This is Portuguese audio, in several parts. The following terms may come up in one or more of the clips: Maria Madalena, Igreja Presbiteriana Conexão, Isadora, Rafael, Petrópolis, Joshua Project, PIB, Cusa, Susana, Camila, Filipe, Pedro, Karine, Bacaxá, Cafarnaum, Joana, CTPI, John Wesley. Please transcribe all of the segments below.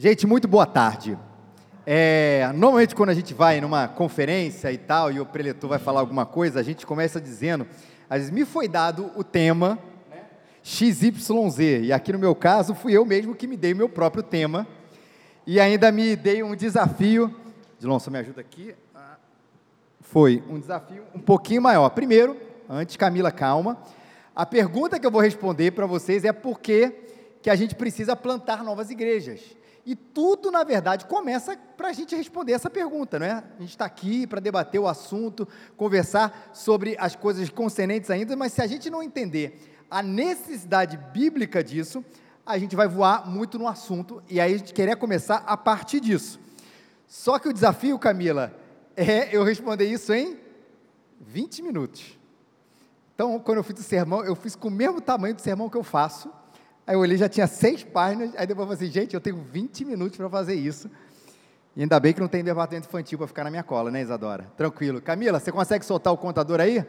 Gente, muito boa tarde. Normalmente quando a gente vai numa conferência e tal, e o preletor vai falar alguma coisa, a gente começa dizendo, às vezes me foi dado o tema, né, XYZ, e aqui no meu caso fui eu mesmo que me dei meu próprio tema, e ainda me dei um desafio, Dilon, só me ajuda aqui, foi um desafio um pouquinho maior. Primeiro, antes, Camila, calma, a pergunta que eu vou responder para vocês é por que a gente precisa plantar novas igrejas. E tudo, na verdade, começa para a gente responder essa pergunta, não é? A gente está aqui para debater o assunto, conversar sobre as coisas concernentes ainda, mas se a gente não entender a necessidade bíblica disso, a gente vai voar muito no assunto, e aí a gente querer começar a partir disso. Só que o desafio, Camila, é eu responder isso em 20 minutos. Então, quando eu fiz o sermão, eu fiz com o mesmo tamanho do sermão que eu faço. Aí eu olhei, já tinha 6 páginas, aí depois eu falei assim, gente, eu tenho 20 minutos para fazer isso. E ainda bem que não tem departamento infantil para ficar na minha cola, né, Isadora? Tranquilo. Camila, você consegue soltar o contador aí?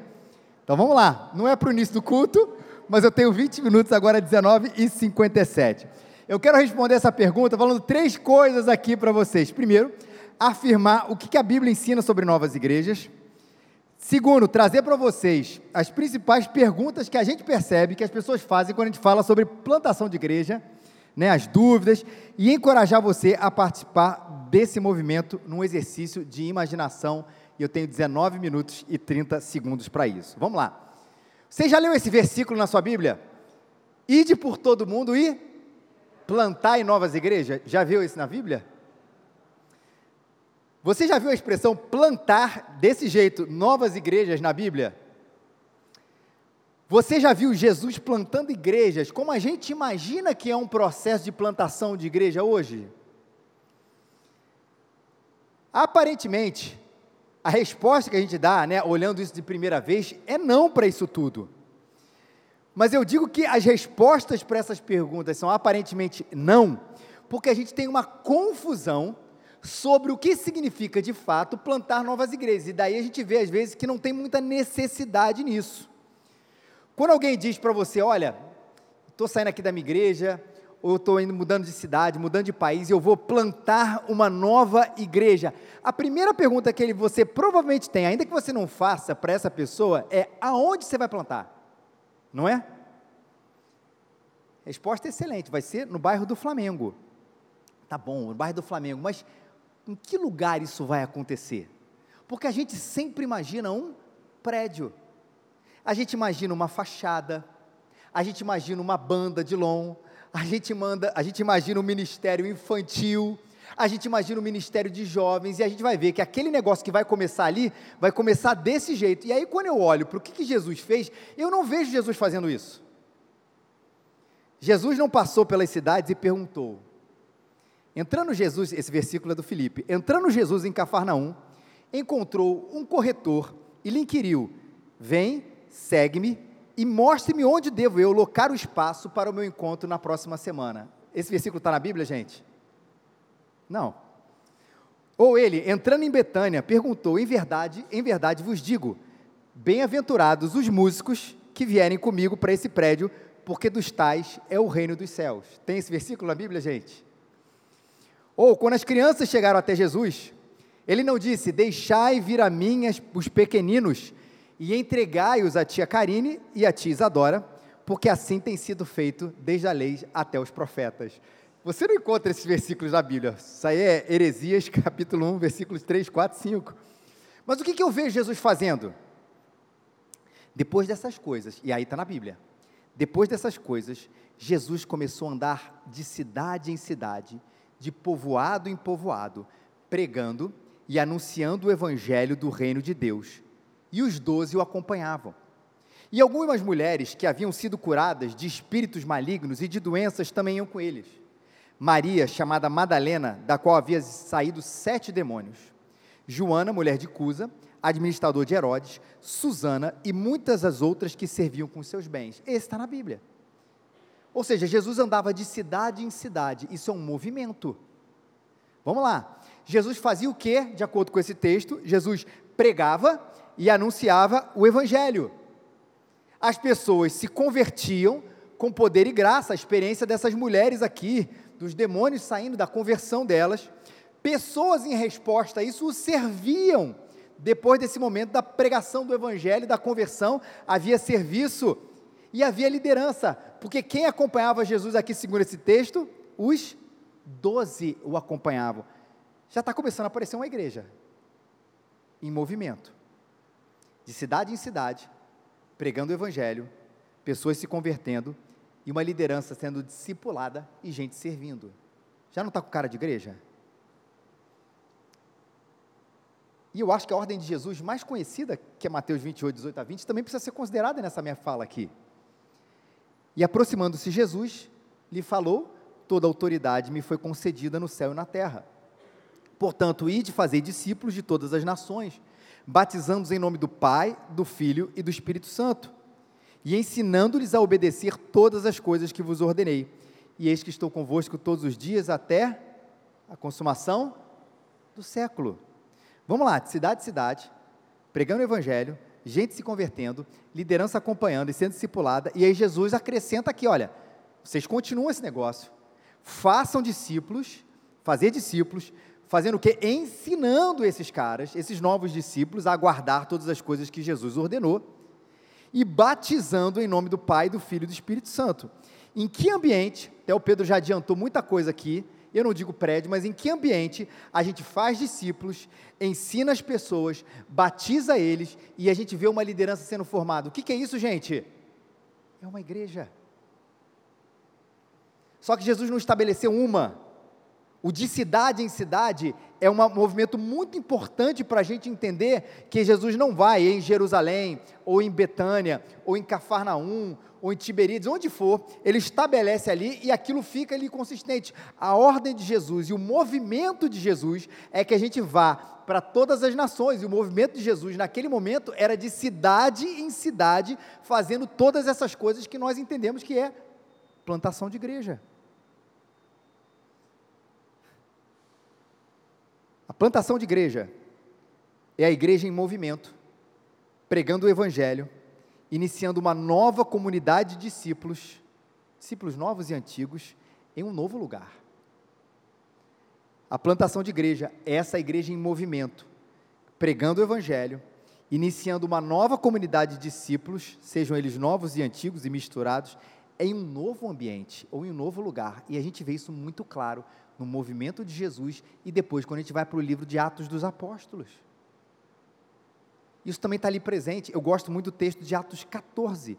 Então vamos lá. Não é para o início do culto, mas eu tenho 20 minutos agora, 19h57. Eu quero responder essa pergunta falando 3 coisas aqui para vocês. Primeiro, afirmar o que a Bíblia ensina sobre novas igrejas. Segundo, trazer para vocês as principais perguntas que a gente percebe que as pessoas fazem quando a gente fala sobre plantação de igreja, né, as dúvidas, e encorajar você a participar desse movimento num exercício de imaginação. Eu tenho 19 minutos e 30 segundos para isso. Vamos lá. Você já leu esse versículo na sua Bíblia? Ide por todo mundo e plantai novas igrejas. Já viu isso na Bíblia? Você já viu a expressão plantar desse jeito novas igrejas na Bíblia? Você já viu Jesus plantando igrejas como a gente imagina que é um processo de plantação de igreja hoje? Aparentemente, a resposta que a gente dá, né, olhando isso de primeira vez, é não para isso tudo. Mas eu digo que as respostas para essas perguntas são aparentemente não, porque a gente tem uma confusão sobre o que significa, de fato, plantar novas igrejas, e daí a gente vê, às vezes, que não tem muita necessidade nisso. Quando alguém diz para você, olha, estou saindo aqui da minha igreja, ou estou mudando de cidade, mudando de país, e eu vou plantar uma nova igreja, a primeira pergunta que você provavelmente tem, ainda que você não faça para essa pessoa, é aonde você vai plantar, não é? Resposta excelente, vai ser no bairro do Flamengo. Tá bom, no bairro do Flamengo, mas em que lugar isso vai acontecer? Porque a gente sempre imagina um prédio, a gente imagina uma fachada, a gente imagina uma banda de long, a gente imagina um ministério infantil, a gente imagina um ministério de jovens, e a gente vai ver que aquele negócio que vai começar ali, vai começar desse jeito. E aí quando eu olho para o que Jesus fez, eu não vejo Jesus fazendo isso. Jesus não passou pelas cidades e perguntou. Entrando Jesus, esse versículo é do Filipe, entrando Jesus em Cafarnaum, encontrou um corretor e lhe inquiriu, vem, segue-me e mostre-me onde devo eu locar o espaço para o meu encontro na próxima semana. Esse versículo está na Bíblia, gente? Não. Ou ele, entrando em Betânia, perguntou, em verdade vos digo, bem-aventurados os músicos que vierem comigo para esse prédio, porque dos tais é o reino dos céus. Tem esse versículo na Bíblia, gente? Ou, quando as crianças chegaram até Jesus, ele não disse, deixai vir a mim os pequeninos e entregai-os à tia Karine e à tia Isadora, porque assim tem sido feito desde a lei até os profetas. Você não encontra esses versículos na Bíblia, isso aí é Heresias, capítulo 1, versículos 3, 4, 5. Mas o que eu vejo Jesus fazendo? Depois dessas coisas, e aí está na Bíblia, depois dessas coisas, Jesus começou a andar de cidade em cidade, de povoado em povoado, pregando e anunciando o evangelho do reino de Deus, e os 12 o acompanhavam, e algumas mulheres que haviam sido curadas de espíritos malignos e de doenças também iam com eles, Maria, chamada Madalena, da qual havia saído 7 demônios, Joana, mulher de Cusa, administrador de Herodes, Susana e muitas as outras que serviam com seus bens. Esse está na Bíblia. Ou seja, Jesus andava de cidade em cidade, isso é um movimento. Vamos lá, Jesus fazia o quê? De acordo com esse texto, Jesus pregava e anunciava o evangelho. As pessoas se convertiam com poder e graça, a experiência dessas mulheres aqui, dos demônios saindo da conversão delas, pessoas em resposta a isso o serviam. Depois desse momento da pregação do evangelho, da conversão, havia serviço e havia liderança, porque quem acompanhava Jesus aqui, segundo esse texto, os 12 o acompanhavam. Já está começando a aparecer uma igreja em movimento, de cidade em cidade, pregando o evangelho, pessoas se convertendo e uma liderança sendo discipulada e gente servindo. Já não está com cara de igreja? E eu acho que a ordem de Jesus mais conhecida, que é Mateus 28, 18 a 20, também precisa ser considerada nessa minha fala aqui. E aproximando-se Jesus, lhe falou: toda autoridade me foi concedida no céu e na terra. Portanto, ide fazer discípulos de todas as nações, batizando-os em nome do Pai, do Filho e do Espírito Santo, e ensinando-lhes a obedecer todas as coisas que vos ordenei. E eis que estou convosco todos os dias até a consumação do século. Vamos lá, de cidade em cidade, pregando o evangelho, gente se convertendo, liderança acompanhando e sendo discipulada, e aí Jesus acrescenta aqui, olha, vocês continuam esse negócio, façam discípulos, fazer discípulos, fazendo o quê? Ensinando esses caras, esses novos discípulos, a guardar todas as coisas que Jesus ordenou, e batizando em nome do Pai, do Filho e do Espírito Santo. Em que ambiente, até o Pedro já adiantou muita coisa aqui, eu não digo prédio, mas em que ambiente a gente faz discípulos, ensina as pessoas, batiza eles e a gente vê uma liderança sendo formada. O que é isso, gente? É uma igreja. Só que Jesus não estabeleceu uma. O de cidade em cidade é um movimento muito importante para a gente entender que Jesus não vai em Jerusalém, ou em Betânia, ou em Cafarnaum, ou em Tiberíades, onde for, ele estabelece ali e aquilo fica ali consistente. A ordem de Jesus e o movimento de Jesus é que a gente vá para todas as nações, e o movimento de Jesus naquele momento era de cidade em cidade, fazendo todas essas coisas que nós entendemos que é plantação de igreja. A plantação de igreja é a igreja em movimento, pregando o evangelho, iniciando uma nova comunidade de discípulos, discípulos novos e antigos, em um novo lugar. A plantação de igreja é essa igreja em movimento, pregando o evangelho, iniciando uma nova comunidade de discípulos, sejam eles novos e antigos e misturados, em um novo ambiente, ou em um novo lugar, e a gente vê isso muito claro no movimento de Jesus, e depois quando a gente vai para o livro de Atos dos Apóstolos. Isso também está ali presente. Eu gosto muito do texto de Atos 14.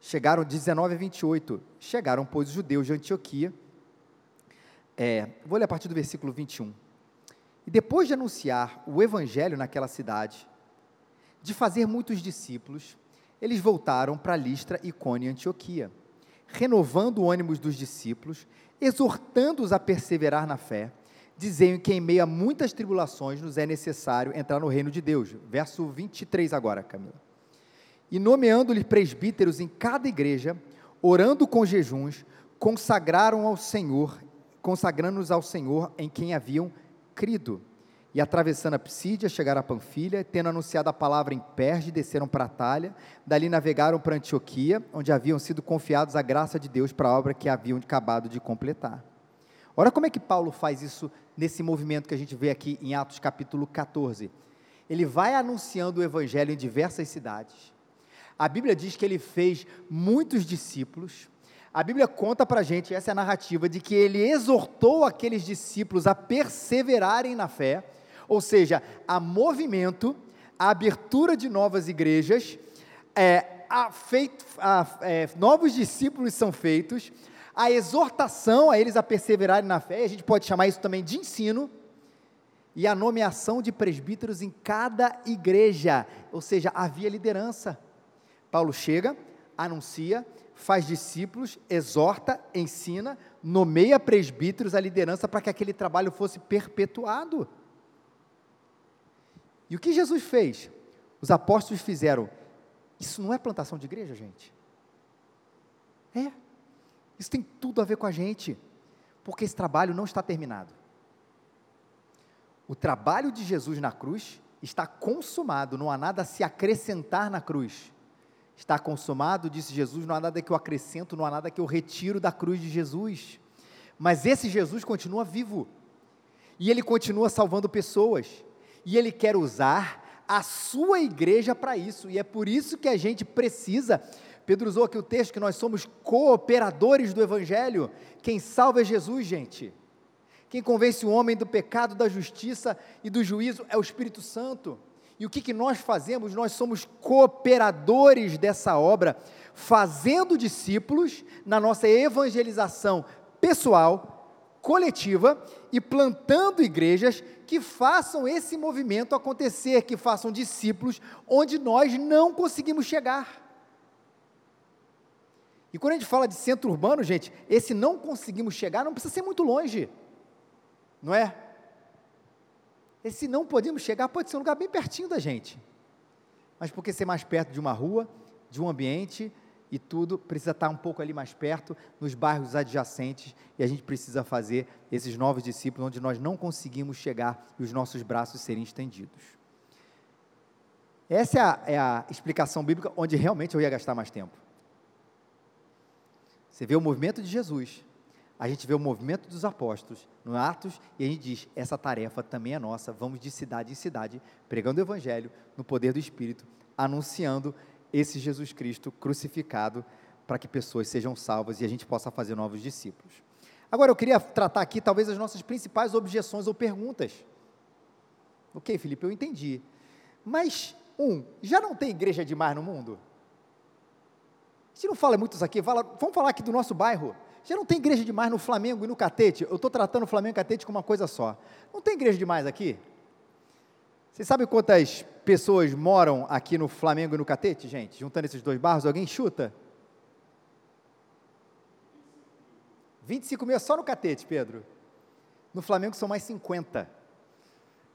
Chegaram, 19 a 28, chegaram, pois, os judeus de Antioquia, vou ler a partir do versículo 21, e depois de anunciar o evangelho naquela cidade, de fazer muitos discípulos, eles voltaram para Listra, Icônio e Antioquia, renovando o ânimo dos discípulos, exortando-os a perseverar na fé, dizendo que em meio a muitas tribulações nos é necessário entrar no reino de Deus. Verso 23 agora, Camila. E nomeando-lhe presbíteros em cada igreja, orando com jejuns, consagrando-os ao Senhor em quem haviam crido. E atravessando a Pisídia, chegaram a Panfilha, tendo anunciado a palavra em Perge, desceram para Atalha, dali navegaram para Antioquia, onde haviam sido confiados a graça de Deus para a obra que haviam acabado de completar. Olha como é que Paulo faz isso nesse movimento que a gente vê aqui em Atos capítulo 14. Ele vai anunciando o evangelho em diversas cidades. A Bíblia diz que ele fez muitos discípulos. A Bíblia conta para a gente, essa é a narrativa, de que ele exortou aqueles discípulos a perseverarem na fé, ou seja, a movimento, a abertura de novas igrejas, novos discípulos são feitos, a exortação a eles a perseverarem na fé, a gente pode chamar isso também de ensino, e a nomeação de presbíteros em cada igreja, ou seja, havia liderança. Paulo chega, anuncia, faz discípulos, exorta, ensina, nomeia presbíteros, a liderança, para que aquele trabalho fosse perpetuado. E o que Jesus fez? Os apóstolos fizeram. Isso não é plantação de igreja, gente? É. Isso tem tudo a ver com a gente, porque esse trabalho não está terminado. O trabalho de Jesus na cruz está consumado, não há nada a se acrescentar na cruz. Está consumado, disse Jesus, não há nada que eu acrescento, não há nada que eu retiro da cruz de Jesus. Mas esse Jesus continua vivo, e Ele continua salvando pessoas, e Ele quer usar a sua igreja para isso, e é por isso que a gente precisa. Pedro usou aqui o texto que nós somos cooperadores do Evangelho. Quem salva é Jesus, gente. Quem convence o homem do pecado, da justiça e do juízo é o Espírito Santo. E o que nós fazemos? Nós somos cooperadores dessa obra, fazendo discípulos na nossa evangelização pessoal, coletiva, e plantando igrejas que façam esse movimento acontecer, que façam discípulos onde nós não conseguimos chegar. E quando a gente fala de centro urbano, gente, esse não conseguimos chegar não precisa ser muito longe, não é? Esse não podemos chegar pode ser um lugar bem pertinho da gente, mas porque ser mais perto de uma rua, de um ambiente e tudo, precisa estar um pouco ali mais perto, nos bairros adjacentes, e a gente precisa fazer esses novos discípulos onde nós não conseguimos chegar e os nossos braços serem estendidos. Essa é a explicação bíblica onde realmente eu ia gastar mais tempo. Você vê o movimento de Jesus, a gente vê o movimento dos apóstolos no Atos, e a gente diz, essa tarefa também é nossa, vamos de cidade em cidade, pregando o Evangelho, no poder do Espírito, anunciando esse Jesus Cristo crucificado, para que pessoas sejam salvas, e a gente possa fazer novos discípulos. Agora eu queria tratar aqui, talvez, as nossas principais objeções ou perguntas. Ok, Filipe, eu entendi, mas, já não tem igreja demais no mundo? A gente não fala muito isso aqui, vamos falar aqui do nosso bairro. Já não tem igreja demais no Flamengo e no Catete? Eu estou tratando o Flamengo e o Catete como uma coisa só. Não tem igreja demais aqui? Vocês sabem quantas pessoas moram aqui no Flamengo e no Catete, gente? Juntando esses dois bairros, alguém chuta? 25 mil só no Catete, Pedro. No Flamengo são mais 50.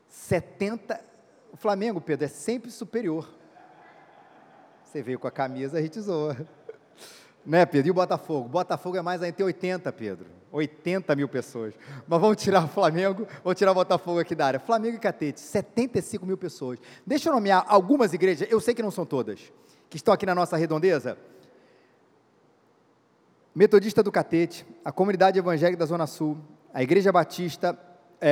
70. O Flamengo, Pedro, é sempre superior. Você veio com a camisa, a gente zoa. Né, Pedro? E o Botafogo? Botafogo é mais ainda, tem 80, Pedro. 80 mil pessoas. Mas vamos tirar o Flamengo, vamos tirar o Botafogo aqui da área. Flamengo e Catete, 75 mil pessoas. Deixa eu nomear algumas igrejas, eu sei que não são todas, que estão aqui na nossa redondeza. Metodista do Catete, a Comunidade Evangélica da Zona Sul, a Igreja Batista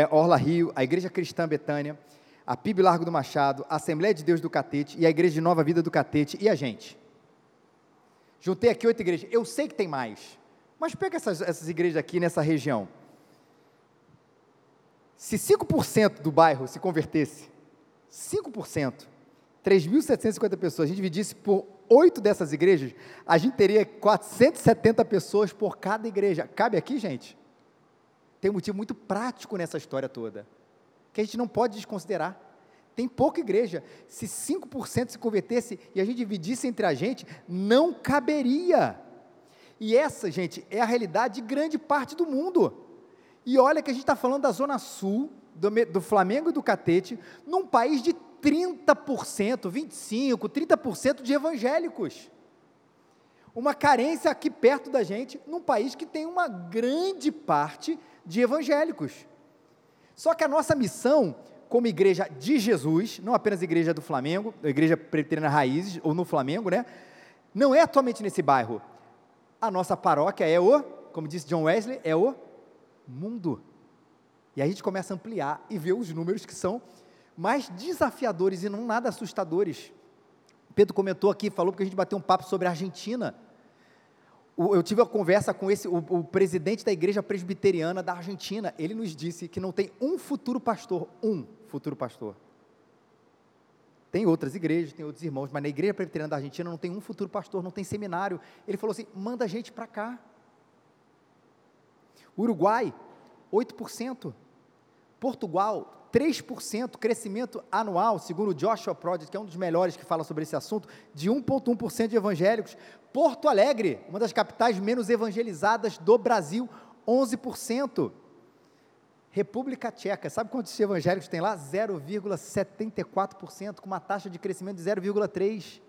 Orla Rio, a Igreja Cristã Betânia, a PIB Largo do Machado, a Assembleia de Deus do Catete e a Igreja de Nova Vida do Catete e a gente. Juntei aqui 8 igrejas, eu sei que tem mais, mas pega essas igrejas aqui nessa região. Se 5% do bairro se convertesse, 5%, 3.750 pessoas, a gente dividisse por 8 dessas igrejas, a gente teria 470 pessoas por cada igreja. Cabe aqui, gente? Tem um motivo muito prático nessa história toda, que a gente não pode desconsiderar. Tem pouca igreja, se 5% se convertesse e a gente dividisse entre a gente, não caberia, e essa, gente, é a realidade de grande parte do mundo, e olha que a gente está falando da Zona Sul, do Flamengo e do Catete, num país de 30%, 25%, 30% de evangélicos, uma carência aqui perto da gente, num país que tem uma grande parte de evangélicos, só que a nossa missão, como igreja de Jesus, não apenas igreja do Flamengo, a Igreja Presbiteriana Raízes, ou no Flamengo, né? Não é somente nesse bairro. A nossa paróquia é como disse John Wesley, é o mundo. E a gente começa a ampliar e ver os números que são mais desafiadores e não nada assustadores. Pedro comentou aqui, falou porque a gente bateu um papo sobre a Argentina. Eu tive uma conversa com o presidente da Igreja Presbiteriana da Argentina, ele nos disse que não tem um futuro pastor, tem outras igrejas, tem outros irmãos, mas na Igreja Presbiteriana da Argentina não tem um futuro pastor, não tem seminário, ele falou assim, manda gente para cá. Uruguai, 8%, Portugal, 3%, crescimento anual, segundo o Joshua Project, que é um dos melhores que fala sobre esse assunto, de 1,1% de evangélicos. Porto Alegre, uma das capitais menos evangelizadas do Brasil, 11%. República Tcheca, sabe quantos evangélicos tem lá? 0,74%, com uma taxa de crescimento de 0,3%.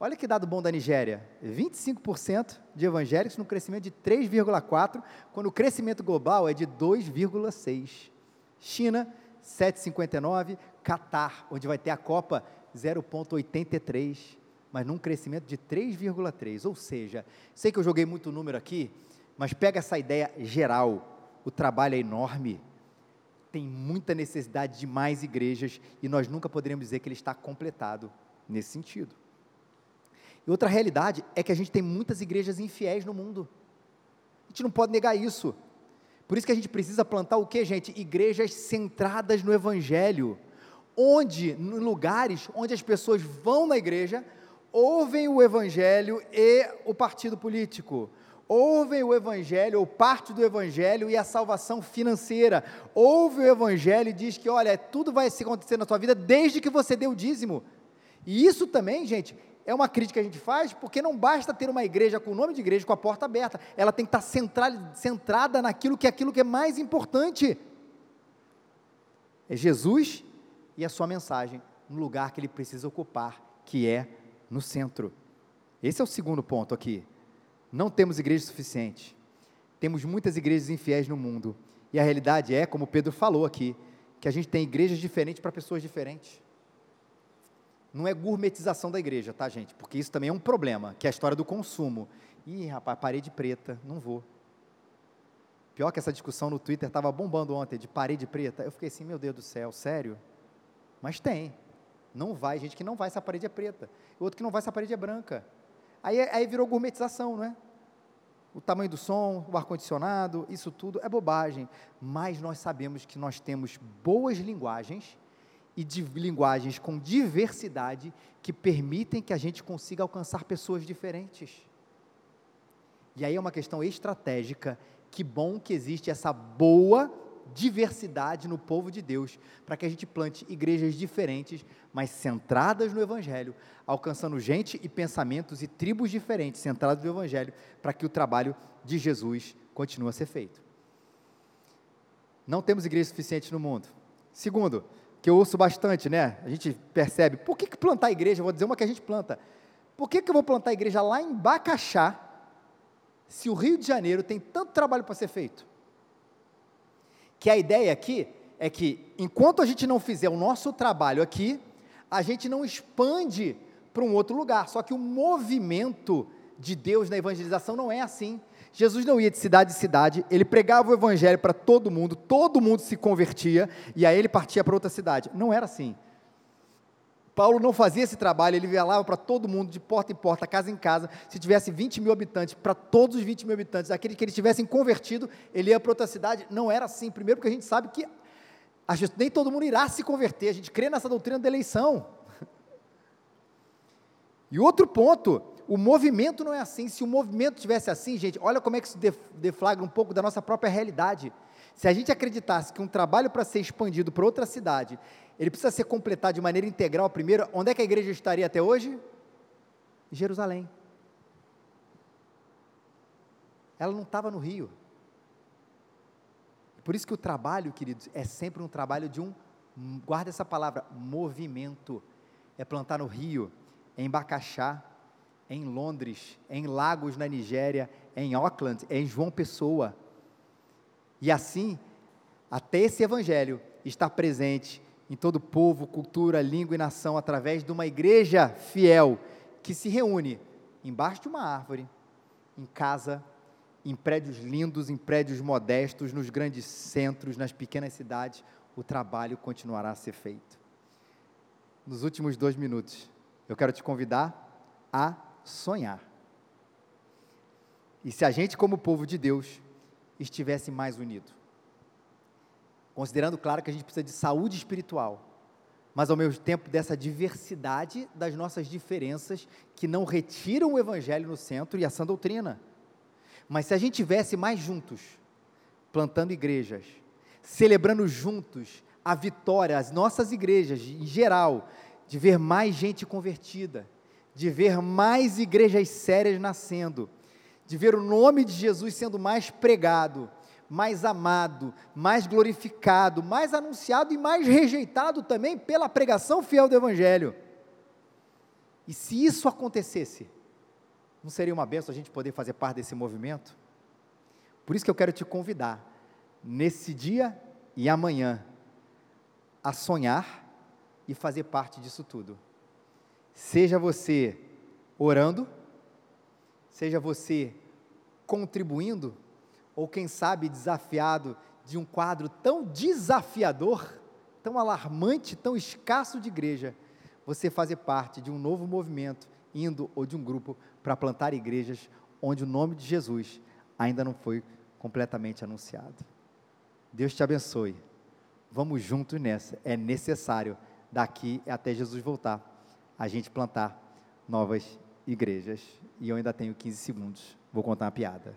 Olha que dado bom da Nigéria, 25% de evangélicos no crescimento de 3,4%, quando o crescimento global é de 2,6%. China, 7,59%, Catar, onde vai ter a Copa, 0,83%, mas num crescimento de 3,3%, ou seja, sei que eu joguei muito número aqui, Mas pega essa ideia geral, o trabalho é enorme, tem muita necessidade de mais igrejas, e nós nunca poderemos dizer que ele está completado nesse sentido. E outra realidade é que a gente tem muitas igrejas infiéis no mundo, a gente não pode negar isso. Por isso que a gente precisa plantar o quê, gente? Igrejas centradas no Evangelho, onde, em lugares onde as pessoas vão na igreja, ouvem o Evangelho e o partido político, ouvem o Evangelho, ou parte do Evangelho e a salvação financeira, ouve o Evangelho e diz que, olha, tudo vai acontecer na sua vida desde que você dê o dízimo. E isso também, gente, é uma crítica que a gente faz, porque não basta ter uma igreja com o nome de igreja, com a porta aberta, ela tem que estar centrada naquilo que é mais importante, é Jesus e a sua mensagem, no lugar que ele precisa ocupar, que é no centro. Esse é o segundo ponto aqui, não temos igreja suficiente, temos muitas igrejas infiéis no mundo, e a realidade é, como Pedro falou aqui, que a gente tem igrejas diferentes para pessoas diferentes. Não é gourmetização da igreja, tá, gente? Porque isso também é um problema, que é a história do consumo. Ih, rapaz, parede preta, não vou. Pior que essa discussão no Twitter estava bombando ontem, de parede preta. Eu fiquei assim, meu Deus do céu, sério? Mas tem. Não vai, gente que não vai se a parede é preta. Outro que não vai se a parede é branca. Aí virou gourmetização, não é? O tamanho do som, o ar-condicionado, isso tudo é bobagem. Mas nós sabemos que nós temos boas linguagens, e de linguagens com diversidade, que permitem que a gente consiga alcançar pessoas diferentes. E aí é uma questão estratégica, que bom que existe essa boa diversidade no povo de Deus, para que a gente plante igrejas diferentes, mas centradas no Evangelho, alcançando gente e pensamentos e tribos diferentes, centradas no Evangelho, para que o trabalho de Jesus continue a ser feito. Não temos igrejas suficientes no mundo. Segundo, que eu ouço bastante, né? A gente percebe, por que plantar igreja? Vou dizer uma que a gente planta. Por que eu vou plantar igreja lá em Bacaxá, se o Rio de Janeiro tem tanto trabalho para ser feito? Que a ideia aqui é que, enquanto a gente não fizer o nosso trabalho aqui, a gente não expande para um outro lugar. Só que o movimento de Deus na evangelização não é assim. Jesus não ia de cidade em cidade, ele pregava o Evangelho para todo mundo se convertia, e aí ele partia para outra cidade. Não era assim. Paulo não fazia esse trabalho, ele falava para todo mundo, de porta em porta, casa em casa. Se tivesse 20 mil habitantes, para todos os 20 mil habitantes, aqueles que eles tivessem convertido, ele ia para outra cidade. Não era assim. Primeiro, porque a gente sabe que nem todo mundo irá se converter, a gente crê nessa doutrina da eleição. E outro ponto, o movimento não é assim. Se o movimento tivesse assim, gente, olha como é que isso deflagra um pouco da nossa própria realidade. Se a gente acreditasse que um trabalho para ser expandido para outra cidade, ele precisa ser completado de maneira integral primeiro, onde é que a igreja estaria até hoje? Jerusalém. Ela não estava no Rio. Por isso que o trabalho, queridos, é sempre um trabalho de guarda essa palavra, movimento. É plantar no Rio, é em Bacaxá, em Londres, em Lagos, na Nigéria, em Auckland, em João Pessoa. E assim, até esse Evangelho está presente em todo povo, cultura, língua e nação, através de uma igreja fiel, que se reúne embaixo de uma árvore, em casa, em prédios lindos, em prédios modestos, nos grandes centros, nas pequenas cidades, o trabalho continuará a ser feito. Nos últimos 2 minutos, eu quero te convidar a sonhar. E se a gente, como povo de Deus, estivesse mais unido, considerando, claro, que a gente precisa de saúde espiritual, mas ao mesmo tempo dessa diversidade das nossas diferenças, que não retiram o Evangelho no centro e a sã doutrina, mas se a gente estivesse mais juntos, plantando igrejas, celebrando juntos a vitória, as nossas igrejas em geral, de ver mais gente convertida, de ver mais igrejas sérias nascendo, de ver o nome de Jesus sendo mais pregado, mais amado, mais glorificado, mais anunciado e mais rejeitado também pela pregação fiel do Evangelho. E se isso acontecesse, não seria uma bênção a gente poder fazer parte desse movimento? Por isso que eu quero te convidar, nesse dia e amanhã, a sonhar e fazer parte disso tudo. Seja você orando, seja você contribuindo ou quem sabe desafiado de um quadro tão desafiador, tão alarmante, tão escasso de igreja, você fazer parte de um novo movimento, indo ou de um grupo para plantar igrejas onde o nome de Jesus ainda não foi completamente anunciado. Deus te abençoe. Vamos juntos nessa. É necessário, daqui até Jesus voltar, a gente plantar novas igrejas. E eu ainda tenho 15 segundos. Vou contar uma piada.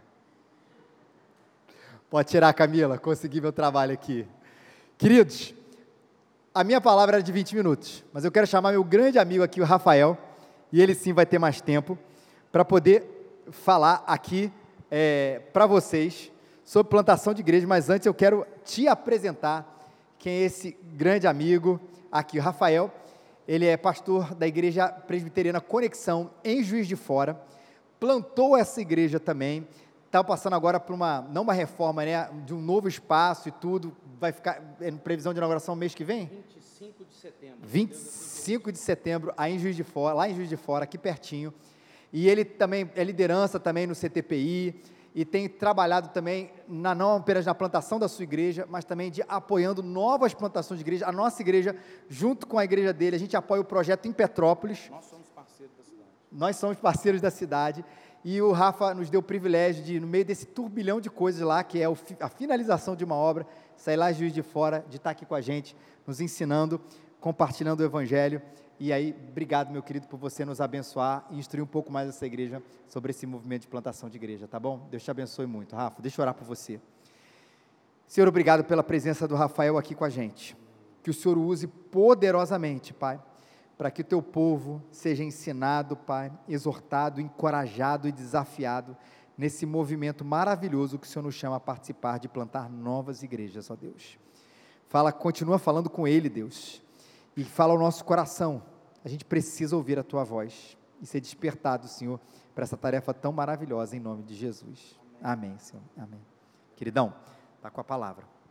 Pode tirar, Camila. Consegui meu trabalho aqui. Queridos, a minha palavra era de 20 minutos, mas eu quero chamar meu grande amigo aqui, o Rafael, e ele sim vai ter mais tempo, para poder falar aqui para vocês sobre plantação de igreja. Mas antes eu quero te apresentar quem é esse grande amigo aqui, o Rafael. Ele é pastor da Igreja Presbiteriana Conexão, em Juiz de Fora, plantou essa igreja também, está passando agora por uma reforma, né, de um novo espaço e tudo, vai ficar em previsão de inauguração mês que vem? 25 de setembro. 25 de setembro, aí em Juiz de Fora, lá em Juiz de Fora, aqui pertinho. E ele também é liderança também no CTPI, e tem trabalhado também, não apenas na plantação da sua igreja, mas também apoiando novas plantações de igreja. A nossa igreja, junto com a igreja dele, a gente apoia o projeto em Petrópolis. Nós somos parceiros da cidade. Nós somos parceiros da cidade, e o Rafa nos deu o privilégio de, no meio desse turbilhão de coisas lá, que é a finalização de uma obra, sair lá de Juiz de Fora, de estar aqui com a gente, nos ensinando, compartilhando o Evangelho. E aí, obrigado, meu querido, por você nos abençoar e instruir um pouco mais essa igreja sobre esse movimento de plantação de igreja, tá bom? Deus te abençoe muito. Rafa, deixa eu orar por você. Senhor, obrigado pela presença do Rafael aqui com a gente. Que o Senhor o use poderosamente, Pai, para que o teu povo seja ensinado, Pai, exortado, encorajado e desafiado nesse movimento maravilhoso que o Senhor nos chama a participar, de plantar novas igrejas, ó Deus. Continua falando com ele, Deus. E fala ao nosso coração, a gente precisa ouvir a Tua voz e ser despertado, Senhor, para essa tarefa tão maravilhosa, em nome de Jesus. Amém, Senhor. Amém. Queridão, está com a palavra.